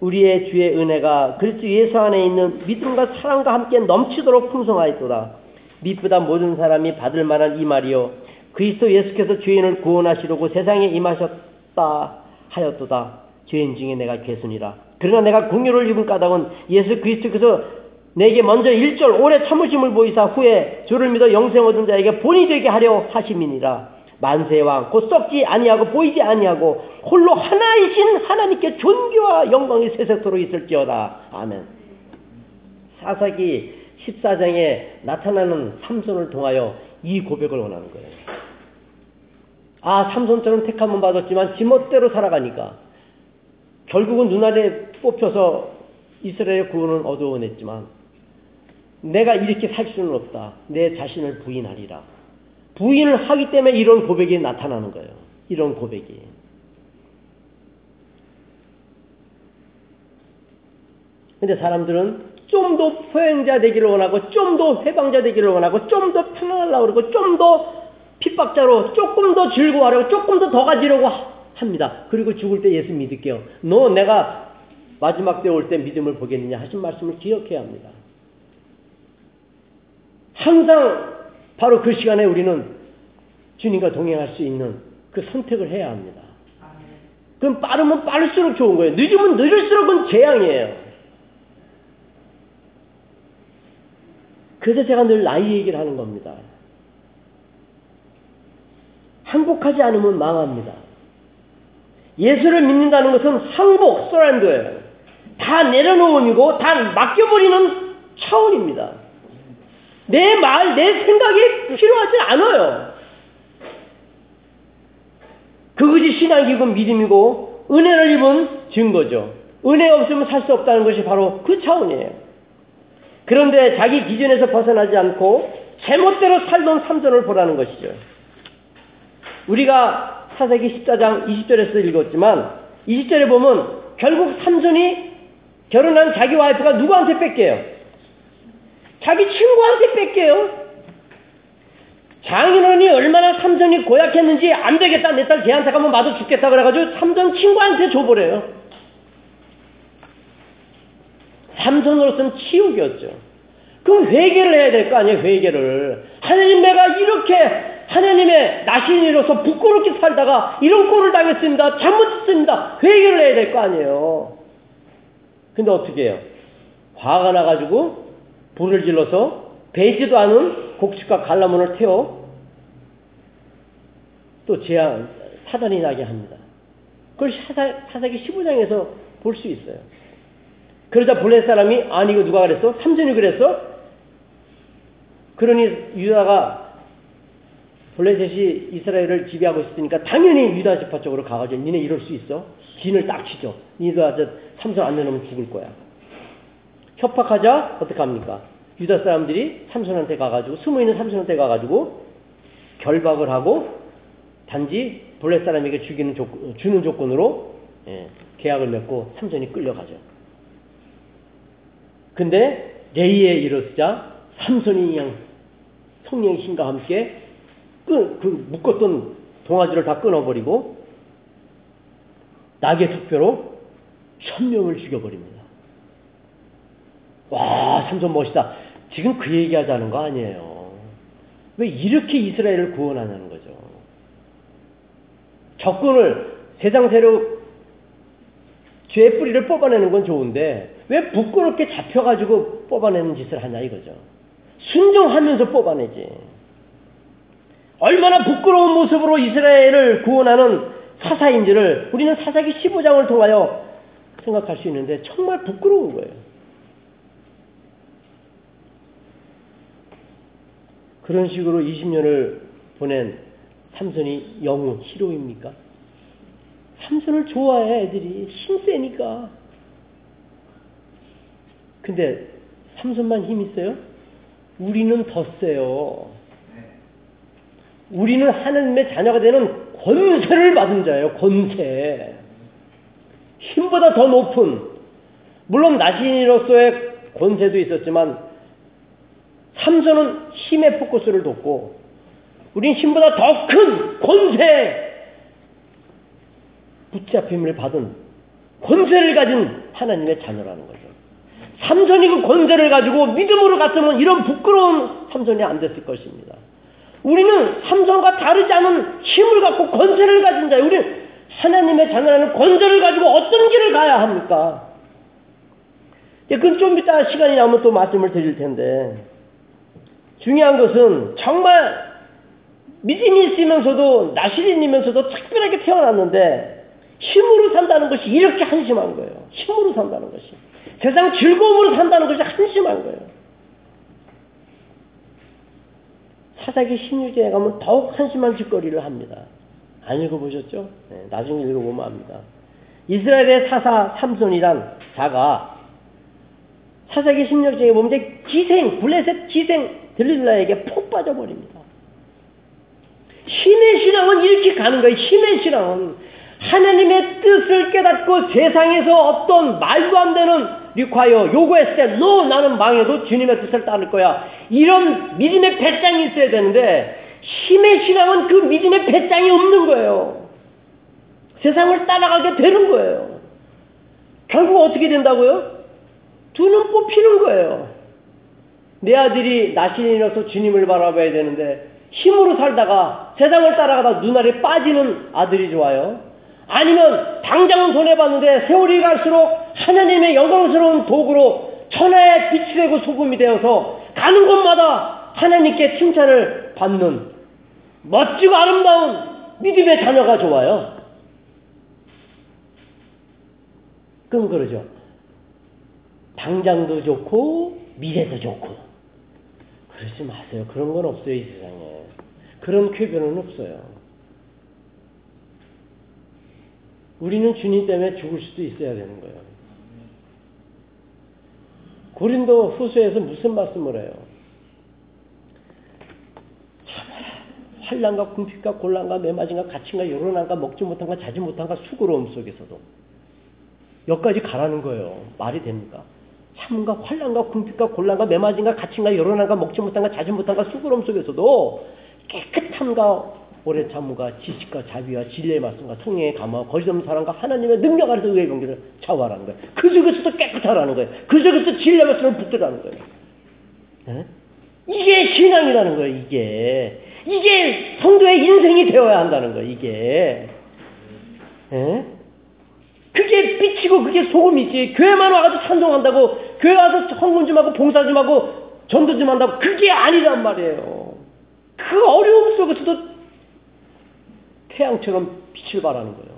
우리의 주의 은혜가 그리스도 예수 안에 있는 믿음과 사랑과 함께 넘치도록 풍성하였도다. 미쁘다 모든 사람이 받을 만한 이 말이요 그리스도 예수께서 죄인을 구원하시려고 세상에 임하셨다 하였도다. 죄인 중에 내가 괴순이라. 그러나 내가 궁유를 입은 까닭은 예수 그리스도께서 내게 먼저 1절 오래 참으심을 보이사 후에 주를 믿어 영생 얻은 자에게 본이 되게 하려 하심이니라. 만세의 왕 곧 썩지 아니하고 보이지 아니하고 홀로 하나이신 하나님께 존귀와 영광이 세세토록 있을지어다. 아멘. 사사기 14장에 나타나는 삼손을 통하여 이 고백을 원하는 거예요. 아, 삼손처럼 택함은 받았지만 지멋대로 살아가니까 결국은 눈알에 뽑혀서 이스라엘의 구원은 얻어냈지만 내가 이렇게 살 수는 없다. 내 자신을 부인하리라. 부인을 하기 때문에 이런 고백이 나타나는 거예요. 이런 고백이. 근데 사람들은 좀 더 포행자 되기를 원하고 좀 더 해방자 되기를 원하고 좀 더 편안하려고 그러고 좀 더 핍박자로 조금 더 즐거워하려고 조금 더 가지려고 합니다. 그리고 죽을 때 예수 믿을게요. 너 내가 마지막 때 올 때 믿음을 보겠느냐 하신 말씀을 기억해야 합니다. 항상 바로 그 시간에 우리는 주님과 동행할 수 있는 그 선택을 해야 합니다. 그럼 빠르면 빠를수록 좋은 거예요. 늦으면 늦을수록은 재앙이에요. 그래서 제가 늘 나이 얘기를 하는 겁니다. 항복하지 않으면 망합니다. 예수를 믿는다는 것은 항복, 서렌더예요. 다 내려놓음이고 다 맡겨버리는 차원입니다. 내 말, 내 생각이 필요하지 않아요. 그것이 신앙이고 믿음이고 은혜를 입은 증거죠. 은혜 없으면 살 수 없다는 것이 바로 그 차원이에요. 그런데 자기 기준에서 벗어나지 않고 제멋대로 살던 삼손을 보라는 것이죠. 우리가 사사기 14장 20절에서 읽었지만 20절에 보면 결국 삼손이 결혼한 자기 와이프가 누구한테 뺏겨요? 자기 친구한테 뺏겨요. 장인어른이 얼마나 삼손이 고약했는지 안 되겠다. 내 딸 걔한테 가면 맞아 죽겠다 그래가지고 삼손 친구한테 줘버려요. 삼손으로서는 치욕이었죠. 그럼 회개를 해야 될 거 아니에요. 회개를. 하나님 내가 이렇게 하나님의 나신이로서 부끄럽게 살다가 이런 꼴을 당했습니다. 잘못했습니다. 회개를 해야 될 거 아니에요. 근데 어떻게 해요? 화가 나가지고 불을 질러서 베지도 않은 곡식과 갈라몬을 태워 또 재앙, 사단이 나게 합니다. 그걸 사사기 15장에서 볼 수 있어요. 그러자 블레셋 사람이 아니 이거 누가 그랬어? 삼손이 그랬어? 그러니 유다가 블레셋이 이스라엘을 지배하고 있으니까 당연히 유다 지파 쪽으로 가가지고 니네 이럴 수 있어? 진을 딱 치죠. 니가 삼손 안 내놓으면 죽을 거야. 협박하자 어떡합니까? 유다 사람들이 삼손한테 가가지고 숨어있는 삼손한테 가가지고 결박을 하고 단지 블레셋 사람에게 주는 조건으로 계약을 맺고 삼손이 끌려가죠. 근데 레이에 일어서자 삼손이 그냥 성령의 힘과 함께 묶었던 동아지를 다 끊어버리고 낙의 투표로 1000명을 죽여버립니다. 와, 삼손 멋있다. 지금 그 얘기하자는 거 아니에요. 왜 이렇게 이스라엘을 구원하냐는 거죠. 적군을 세상 새로 죄의 뿌리를 뽑아내는 건 좋은데 왜 부끄럽게 잡혀가지고 뽑아내는 짓을 하냐 이거죠. 순종하면서 뽑아내지. 얼마나 부끄러운 모습으로 이스라엘을 구원하는 사사인지를 우리는 사사기 15장을 통하여 생각할 수 있는데 정말 부끄러운 거예요. 그런 식으로 20년을 보낸 삼손이 영웅, 히로입니까? 삼손을 좋아해, 애들이. 힘세니까. 근데 삼손만 힘 있어요? 우리는 더 세요. 우리는 하나님의 자녀가 되는 권세를 받은 자예요. 권세. 힘보다 더 높은, 물론 나신으로서의 권세도 있었지만 삼손은 힘의 포커스를 뒀고 우린 힘보다 더 큰 권세 붙잡힘을 받은 권세를 가진 하나님의 자녀라는 거죠. 삼손이 그 권세를 가지고 믿음으로 갔으면 이런 부끄러운 삼손이 안 됐을 것입니다. 우리는 삼손과 다르지 않은 힘을 갖고 권세를 가진 자예요. 우리는 하나님의 자녀라는 권세를 가지고 어떤 길을 가야 합니까? 예, 그건 좀 이따 시간이 나오면 또 말씀을 드릴 텐데, 중요한 것은 정말 믿음이 있으면서도 나실인이면서도 특별하게 태어났는데 힘으로 산다는 것이 이렇게 한심한 거예요. 힘으로 산다는 것이, 세상 즐거움으로 산다는 것이 한심한 거예요. 사사기 16장에 가면 더욱 한심한 짓거리를 합니다. 안 읽어보셨죠? 네, 나중에 읽어보면 압니다. 이스라엘의 사사 삼손이란 자가 사사기 16장에 보면 이제 블레셋 기생 들릴라에게 폭 빠져버립니다. 힘의 신앙은 이렇게 가는 거예요. 힘의 신앙은 하나님의 뜻을 깨닫고 세상에서 어떤 말도 안 되는 리콰이어 요구했을 때 no, 나는 망해도 주님의 뜻을 따를 거야. 이런 믿음의 배짱이 있어야 되는데 힘의 신앙은 그 믿음의 배짱이 없는 거예요. 세상을 따라가게 되는 거예요. 결국 어떻게 된다고요? 두 눈 뽑히는 거예요. 내 아들이 나신이라서 주님을 바라봐야 되는데 힘으로 살다가 세상을 따라가다 눈알이 빠지는 아들이 좋아요? 아니면 당장은 손해봤는데 세월이 갈수록 하나님의 영광스러운 도구로 천하의 빛이 되고 소금이 되어서 가는 곳마다 하나님께 칭찬을 받는 멋지고 아름다운 믿음의 자녀가 좋아요? 그럼 그러죠. 당장도 좋고 미래도 좋고. 그러지 마세요. 그런 건 없어요. 이 세상에. 그런 쾌변은 없어요. 우리는 주님 때문에 죽을 수도 있어야 되는 거예요. 고린도 후서에서 무슨 말씀을 해요? 참아라. 환난과 궁핍과 곤란과 매맞음과 갇힘과 요란함과 먹지 못함과 자지 못함과 수고로움 속에서도. 여기까지 가라는 거예요. 말이 됩니까? 참음과 환난과 궁핍과 곤란과 매맞음과 갇힘과 요란함과 먹지 못함과 자지 못함과 수고로움 속에서도 깨끗함과 오랜 참음과 지식과 자비와 진리의 말씀과 성령의 감화 거짓 없는 사랑과 하나님의 능력 아래서 의의 경계를 좌우하라는 거예요. 그 속에서도 깨끗하라는 거예요. 그 속에서 진리의 말씀을 붙들라는 거예요. 네? 이게 신앙이라는 거예요. 이게 성도의 인생이 되어야 한다는 거예요. 이게 네? 그게 빛이고 그게 소금이지. 교회만 와서 찬송한다고, 교회 와서 헌금 좀 하고 봉사 좀 하고 전도 좀 한다고 그게 아니란 말이에요. 그 어려움 속에서도 태양처럼 빛을 발하는 거예요.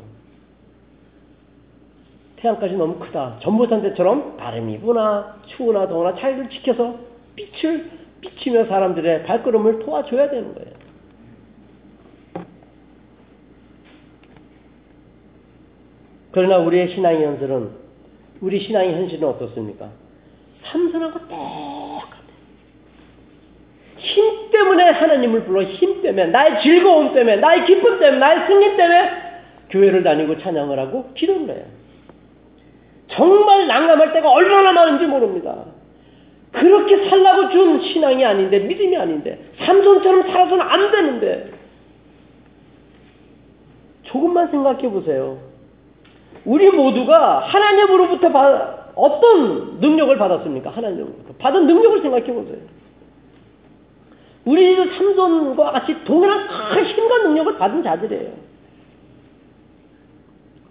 태양까지 너무 크다. 전보산대처럼 바람이 부나 추우나 더우나 차이를 지켜서 빛을 비치며 사람들의 발걸음을 도와줘야 되는 거예요. 그러나 우리의 신앙의 현실은, 우리 신앙의 현실은 어떻습니까? 삼손하고 똑같아요. 힘 때문에 하나님을 불러, 힘 때문에, 나의 즐거움 때문에, 나의 기쁨 때문에, 나의 승리 때문에 교회를 다니고 찬양을 하고 기도를 해요. 정말 난감할 때가 얼마나 많은지 모릅니다. 그렇게 살라고 준 신앙이 아닌데, 믿음이 아닌데, 삼손처럼 살아서는 안 되는데, 조금만 생각해 보세요. 우리 모두가 하나님으로부터 어떤 능력을 받았습니까? 하나님으로부터 받은 능력을 생각해 보세요. 우리도 삼손과 같이 동일한 큰 힘과 능력을 받은 자들이에요.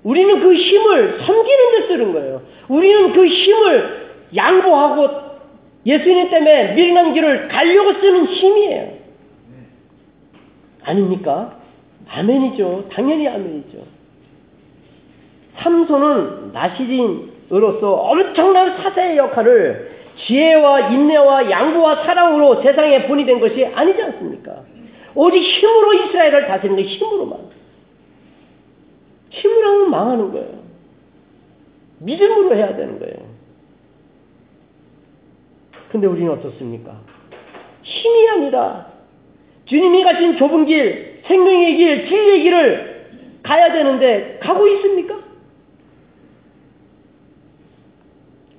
우리는 그 힘을 섬기는 데 쓰는 거예요. 우리는 그 힘을 양보하고 예수님 때문에 미련한 길을 가려고 쓰는 힘이에요. 아닙니까? 아멘이죠. 당연히 아멘이죠. 삼손은 나실인으로서 엄청난 사사의 역할을 지혜와 인내와 양보와 사랑으로 세상의 본이 된 것이 아니지 않습니까? 오직 힘으로 이스라엘을 다스리는 거예요. 힘으로만. 힘으로 하면 망하는 거예요. 믿음으로 해야 되는 거예요. 근데 우리는 어떻습니까? 힘이 아니라 주님이 가신 좁은 길, 생명의 길, 진리의 길을 가야 되는데 가고 있습니까?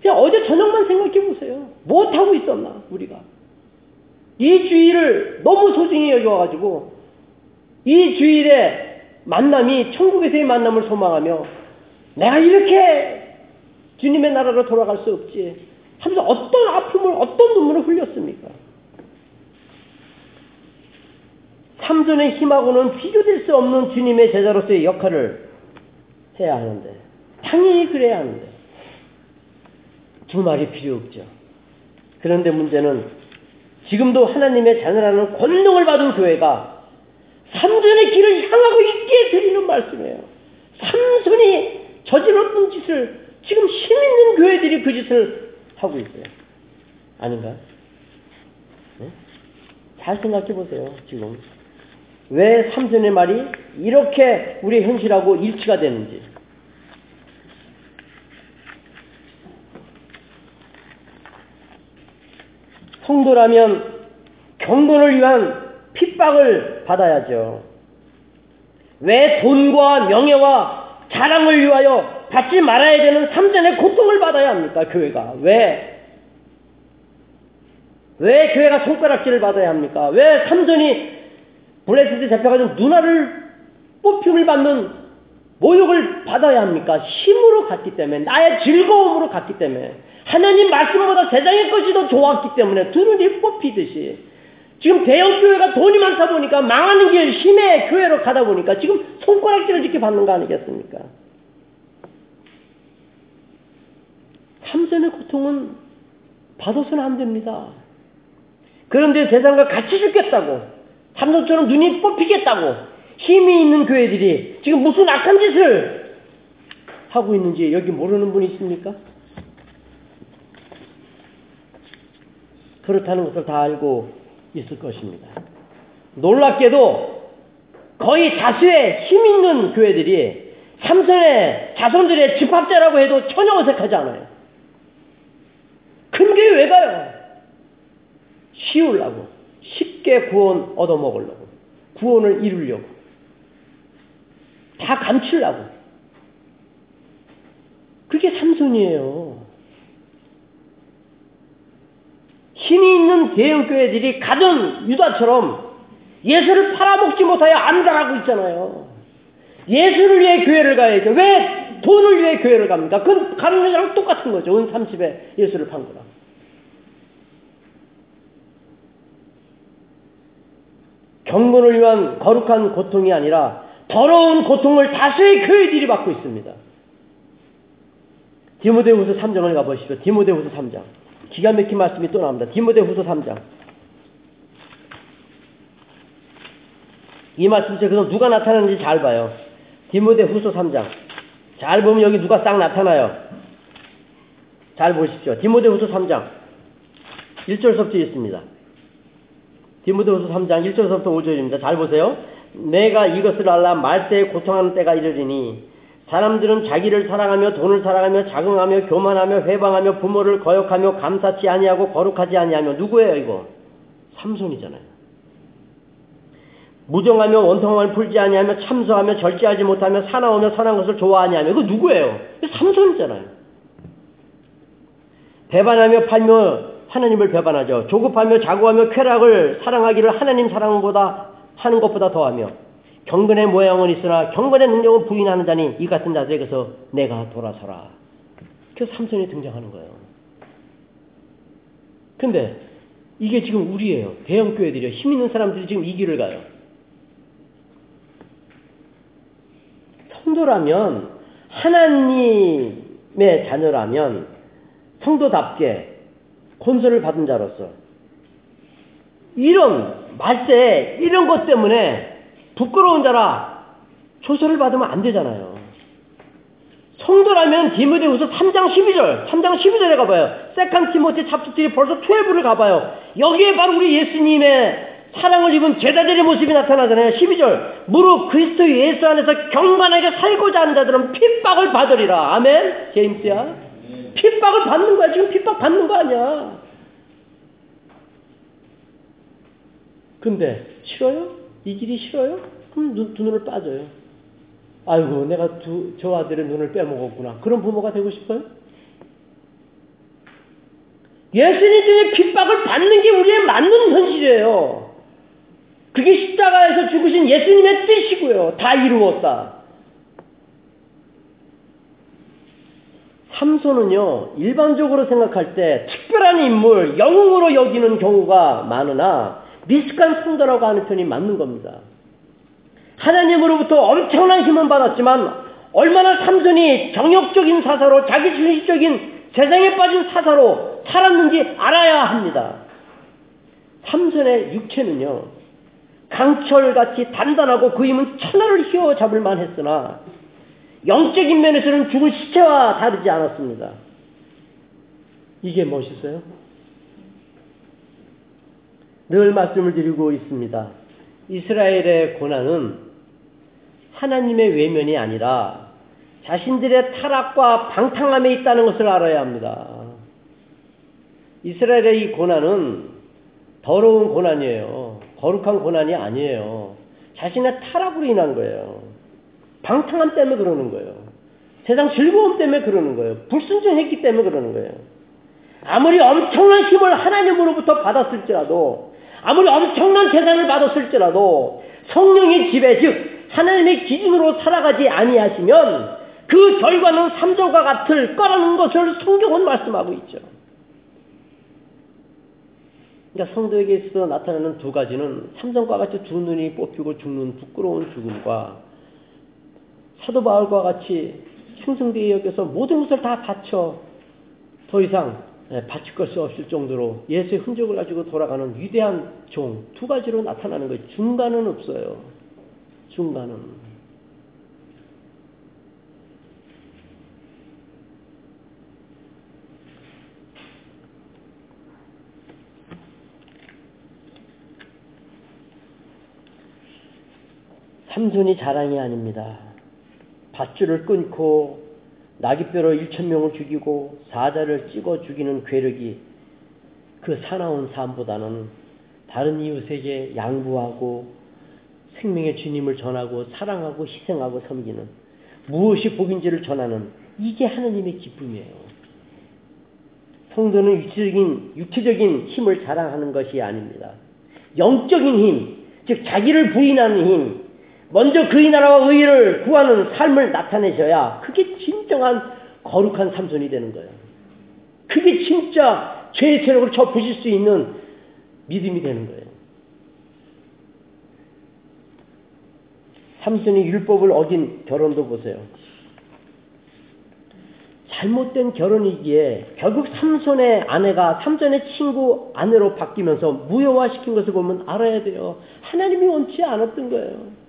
그냥 어제 저녁만 생각해 보세요. 못하고 있었나 우리가. 이 주일을 너무 소중히 여겨가지고 이 주일의 만남이 천국에서의 만남을 소망하며 내가 이렇게 주님의 나라로 돌아갈 수 없지 하면서 어떤 아픔을 어떤 눈물을 흘렸습니까? 삼손의 힘하고는 비교될 수 없는 주님의 제자로서의 역할을 해야 하는데 당연히 그래야 하는데 두 말이 필요 없죠. 그런데 문제는 지금도 하나님의 자녀라는 권능을 받은 교회가 삼손의 길을 향하고 있게 드리는 말씀이에요. 삼손이 저질렀던 짓을 지금 힘 있는 교회들이 그 짓을 하고 있어요. 아닌가요? 네? 잘 생각해 보세요. 지금 왜 삼손의 말이 이렇게 우리의 현실하고 일치가 되는지. 성도라면 경건을 위한 핍박을 받아야죠. 왜 돈과 명예와 자랑을 위하여 받지 말아야 되는 삼손의 고통을 받아야 합니까? 교회가 왜 교회가 손가락질을 받아야 합니까? 왜 삼손이 블레셋에 잡혀가지고 누나를 뽑힘을 받는 모욕을 받아야 합니까? 힘으로 갔기 때문에, 나의 즐거움으로 갔기 때문에, 하나님 말씀보다 세상의 것이 더 좋았기 때문에 두 눈이 뽑히듯이 지금 대형교회가 돈이 많다 보니까 망하는 길, 힘의 교회로 가다 보니까 지금 손가락질을 이렇게 받는 거 아니겠습니까? 삼손의 고통은 받아서는 안 됩니다. 그런데 세상과 같이 죽겠다고, 삼손처럼 눈이 뽑히겠다고 힘이 있는 교회들이 지금 무슨 악한 짓을 하고 있는지 여기 모르는 분이 있습니까? 그렇다는 것을 다 알고 있을 것입니다. 놀랍게도 거의 다수의 힘 있는 교회들이 삼손의 자손들의 집합자라고 해도 전혀 어색하지 않아요. 큰 교회 왜 가요? 쉬우려고, 쉽게 구원 얻어먹으려고, 구원을 이루려고, 다 감추려고. 그게 삼손이에요. 힘이 있는 대형교회들이 가룟 유다처럼 예수를 팔아먹지 못하여 안 가라고 있잖아요. 예수를 위해 교회를 가야죠. 왜 돈을 위해 교회를 갑니까? 그건 가룟 유다랑 똑같은 거죠. 은 30에 예수를 판 거랑. 경건을 위한 거룩한 고통이 아니라 더러운 고통을 다수의 교회들이 받고 있습니다. 디모데후서 3장을 가보십시오. 디모데후서 3장. 기가 막힌 말씀이 또 나옵니다. 디모데후서 3장. 이 말씀 중에 그래서 누가 나타나는지 잘 봐요. 디모데후서 3장. 잘 보면 여기 누가 딱 나타나요. 잘 보십시오. 디모데후서 3장 1절서부터 있습니다. 디모데후서 3장 1절서부터 5절입니다. 잘 보세요. 내가 이것을 알라. 말세에 고통하는 때가 이르리니 사람들은 자기를 사랑하며 돈을 사랑하며 자긍하며 교만하며 회방하며 부모를 거역하며 감사치 아니하고 거룩하지 아니하며. 누구예요 이거? 삼손이잖아요. 무정하며 원통함을 풀지 아니하며 참소하며 절제하지 못하며 사나우며 선한 것을 좋아하니하며. 이거 누구예요? 삼손이잖아요. 배반하며 팔며 하나님을 배반하죠. 조급하며 자고하며 쾌락을 사랑하기를 하나님 사랑보다 하는 것보다 더하며 경건의 모양은 있으나 경건의 능력은 부인하는 자니 이 같은 자들에게서 내가 돌아서라. 그래서 삼손이 등장하는 거예요. 근데 이게 지금 우리예요. 대형교회들이요. 힘 있는 사람들이 지금 이 길을 가요. 성도라면, 하나님의 자녀라면 성도답게 권세를 받은 자로서 이런 말세에 이런 것 때문에 부끄러운 자라 조소를 받으면 안 되잖아요. 성도라면 디모데후서 3장 12절에 가봐요. 세컨 티모티 챕터 3 벌써 12를 가봐요. 여기에 바로 우리 예수님의 사랑을 입은 제자들의 모습이 나타나잖아요. 12절 무릇 그리스도 예수 안에서 경건하게 살고자 하는 자들은 핍박을 받으리라. 아멘? 제임스야? 핍박을 받는 거야. 지금 핍박 받는 거 아니야. 근데 싫어요? 이 길이 싫어요? 그럼 두 눈을 빠져요. 아이고 내가 저 아들의 눈을 빼먹었구나. 그런 부모가 되고 싶어요? 예수님 중에 핍박을 받는 게 우리의 맞는 현실이에요. 그게 십자가에서 죽으신 예수님의 뜻이고요. 다 이루었다. 삼손은요, 일반적으로 생각할 때 특별한 인물, 영웅으로 여기는 경우가 많으나 미숙한 성도라고 하는 편이 맞는 겁니다. 하나님으로부터 엄청난 힘은 받았지만 얼마나 삼손이 정욕적인 사사로, 자기중심적인 세상에 빠진 사사로 살았는지 알아야 합니다. 삼손의 육체는요, 강철같이 단단하고 그 힘은 천하를 휘어잡을 만했으나 영적인 면에서는 죽은 시체와 다르지 않았습니다. 이게 멋있어요? 늘 말씀을 드리고 있습니다. 이스라엘의 고난은 하나님의 외면이 아니라 자신들의 타락과 방탕함에 있다는 것을 알아야 합니다. 이스라엘의 이 고난은 더러운 고난이에요. 거룩한 고난이 아니에요. 자신의 타락으로 인한 거예요. 방탕함 때문에 그러는 거예요. 세상 즐거움 때문에 그러는 거예요. 불순종했기 때문에 그러는 거예요. 아무리 엄청난 힘을 하나님으로부터 받았을지라도, 아무리 엄청난 재산을 받았을지라도 성령의 지배, 즉 하나님의 기준으로 살아가지 아니하시면 그 결과는 삼손과 같을 거라는 것을 성경은 말씀하고 있죠. 그러니까 성도에게 있어 나타나는 두 가지는 삼손과 같이 두 눈이 뽑히고 죽는 부끄러운 죽음과 사도 바울과 같이 충성되이 여겨서 모든 것을 다 바쳐 더 이상 바칠 것이 없을 정도로 예수의 흔적을 가지고 돌아가는 위대한 종, 두 가지로 나타나는 거예요. 중간은 없어요. 중간은. 삼손이 자랑이 아닙니다. 밧줄을 끊고 나깃뼈로 1,000명을 죽이고 사자를 찍어 죽이는 괴력이 그 사나운 삶보다는 다른 이웃에게 양보하고 생명의 주님을 전하고 사랑하고 희생하고 섬기는, 무엇이 복인지를 전하는, 이게 하나님의 기쁨이에요. 성도는 육체적인 힘을 자랑하는 것이 아닙니다. 영적인 힘, 즉 자기를 부인하는 힘, 먼저 그의 나라와 의의를 구하는 삶을 나타내셔야 그게 진정한 거룩한 삼손이 되는 거예요. 그게 진짜 죄의 세력을 접으실 수 있는 믿음이 되는 거예요. 삼손이 율법을 어긴 결혼도 보세요. 잘못된 결혼이기에 결국 삼손의 아내가 삼손의 친구 아내로 바뀌면서 무효화시킨 것을 보면 알아야 돼요. 하나님이 원치 않았던 거예요.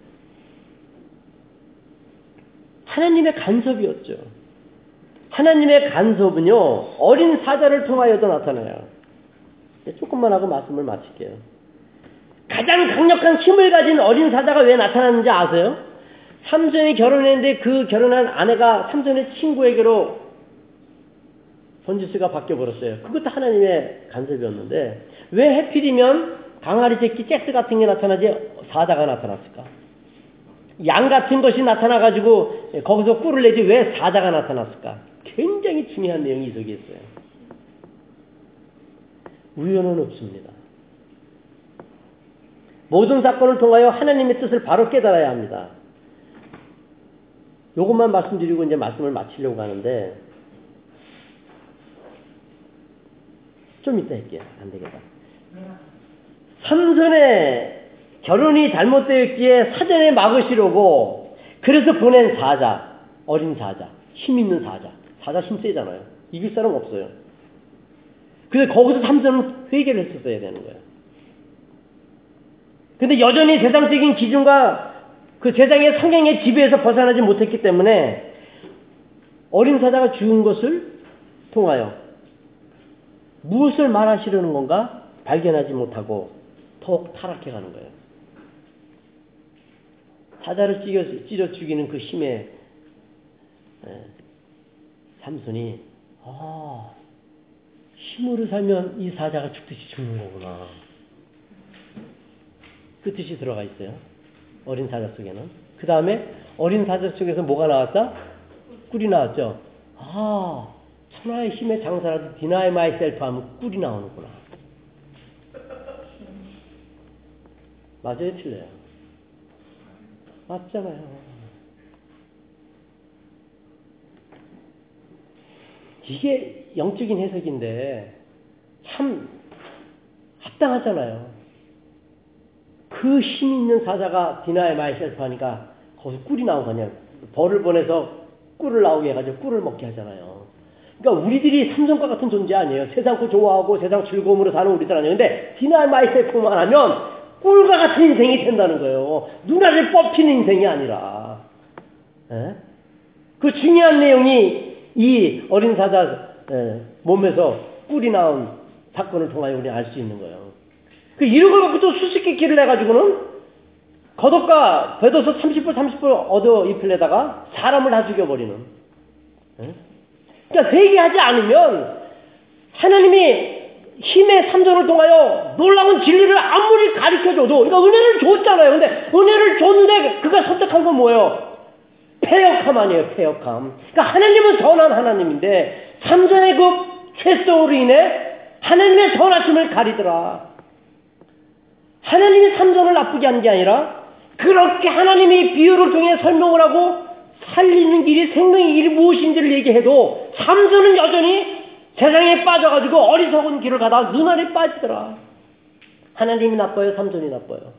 하나님의 간섭이었죠. 하나님의 간섭은요, 어린 사자를 통하여도 나타나요. 조금만 하고 말씀을 마칠게요. 가장 강력한 힘을 가진 어린 사자가 왜 나타났는지 아세요? 삼손이 결혼했는데 그 결혼한 아내가 삼손의 친구에게로 번지수가 바뀌어버렸어요. 그것도 하나님의 간섭이었는데 왜 해필이면 강아리 새끼 잭스 같은 게 나타나지 사자가 나타났을까? 양 같은 것이 나타나가지고 거기서 꿀을 내지 왜 사자가 나타났을까? 굉장히 중요한 내용이 이 속에 있어요. 우연은 없습니다. 모든 사건을 통하여 하나님의 뜻을 바로 깨달아야 합니다. 이것만 말씀드리고 이제 말씀을 마치려고 하는데 좀 이따 할게요. 안 되겠다. 삼손의 결혼이 잘못되었기에 사전에 막으시려고 그래서 보낸 사자, 어린 사자, 힘 있는 사자. 사자 힘 세잖아요. 이길 사람 없어요. 근데 거기서 삼손은 회개를 했었어야 되는 거예요. 근데 여전히 세상적인 기준과 그 세상의 성경의 지배에서 벗어나지 못했기 때문에 어린 사자가 죽은 것을 통하여 무엇을 말하시려는 건가 발견하지 못하고 더욱 타락해가는 거예요. 사자를 찢어 죽이는 그 힘에 삼손이 힘으로 살면 이 사자가 죽듯이 죽는 거구나. 그 뜻이 들어가 있어요. 어린 사자 속에는. 그 다음에 어린 사자 속에서 뭐가 나왔다? 꿀이 나왔죠. 천하의 힘의 장사라도 deny myself 하면 꿀이 나오는구나. 맞아요? 틀려요? 맞잖아요. 이게 영적인 해석인데 참 합당하잖아요. 그 힘이 있는 사자가 deny myself 하니까 거기서 꿀이 나오거든요. 벌을 보내서 꿀을 나오게 해가지고 꿀을 먹게 하잖아요. 그러니까 우리들이 삼손과 같은 존재 아니에요. 세상 거 좋아하고 세상 즐거움으로 사는 우리들 아니에요. 근데 deny myself만 하면 꿀과 같은 인생이 된다는 거예요. 누나를 뽑히는 인생이 아니라. 에? 그 중요한 내용이 이 어린 사자 몸에서 꿀이 나온 사건을 통하여 우리는 알 수 있는 거예요. 이런 걸 갖고 또 수수께끼를 해가지고는 겉옷과 베도서 30불 얻어 입히려다가 사람을 다 죽여버리는. 그러니까 회개하지 않으면 하나님이 힘의 삼손을 통하여 놀라운 진리를 아무리 가르쳐줘도, 그러니까 은혜를 줬잖아요. 근데 은혜를 줬는데 그가 선택한 건 뭐예요? 폐역함 아니에요, 폐역함. 그러니까 하나님은 선한 하나님인데 삼손의 그 죄성으로 인해 하나님의 선하심을 가리더라. 하나님이 삼손을 나쁘게 한 게 아니라 그렇게 하나님이 비유를 통해 설명을 하고 살리는 길이, 생명의 길이 무엇인지를 얘기해도 삼손은 여전히 세상에 빠져가지고 어리석은 길을 가다가 눈알에 빠지더라. 하나님이 나빠요, 삼손이 나빠요?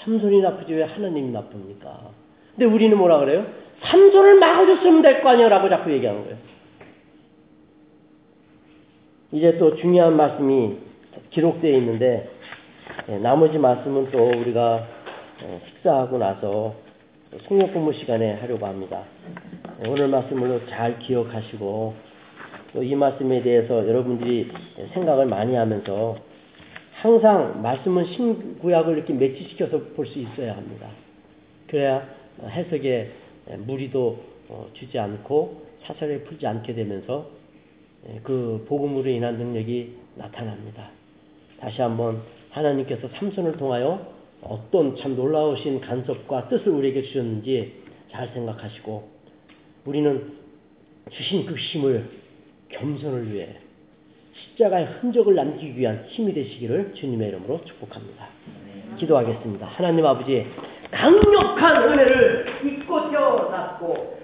삼손이 나쁘지 왜 하나님이 나쁩니까? 근데 우리는 뭐라 그래요? 삼손을 막아줬으면 될 거 아니에요 라고 자꾸 얘기하는 거예요. 이제 또 중요한 말씀이 기록되어 있는데 나머지 말씀은 또 우리가 식사하고 나서 성육분무 시간에 하려고 합니다. 오늘 말씀으로 잘 기억하시고 또 이 말씀에 대해서 여러분들이 생각을 많이 하면서 항상 말씀은 신구약을 이렇게 매치시켜서 볼 수 있어야 합니다. 그래야 해석에 무리도 주지 않고 사설에 풀지 않게 되면서 그 복음으로 인한 능력이 나타납니다. 다시 한번 하나님께서 삼손을 통하여 어떤 참 놀라우신 간섭과 뜻을 우리에게 주셨는지 잘 생각하시고 우리는 주신 그 힘을 겸손을 위해 십자가의 흔적을 남기기 위한 힘이 되시기를 주님의 이름으로 축복합니다. 기도하겠습니다. 하나님 아버지, 강력한 은혜를 잊고 태어났고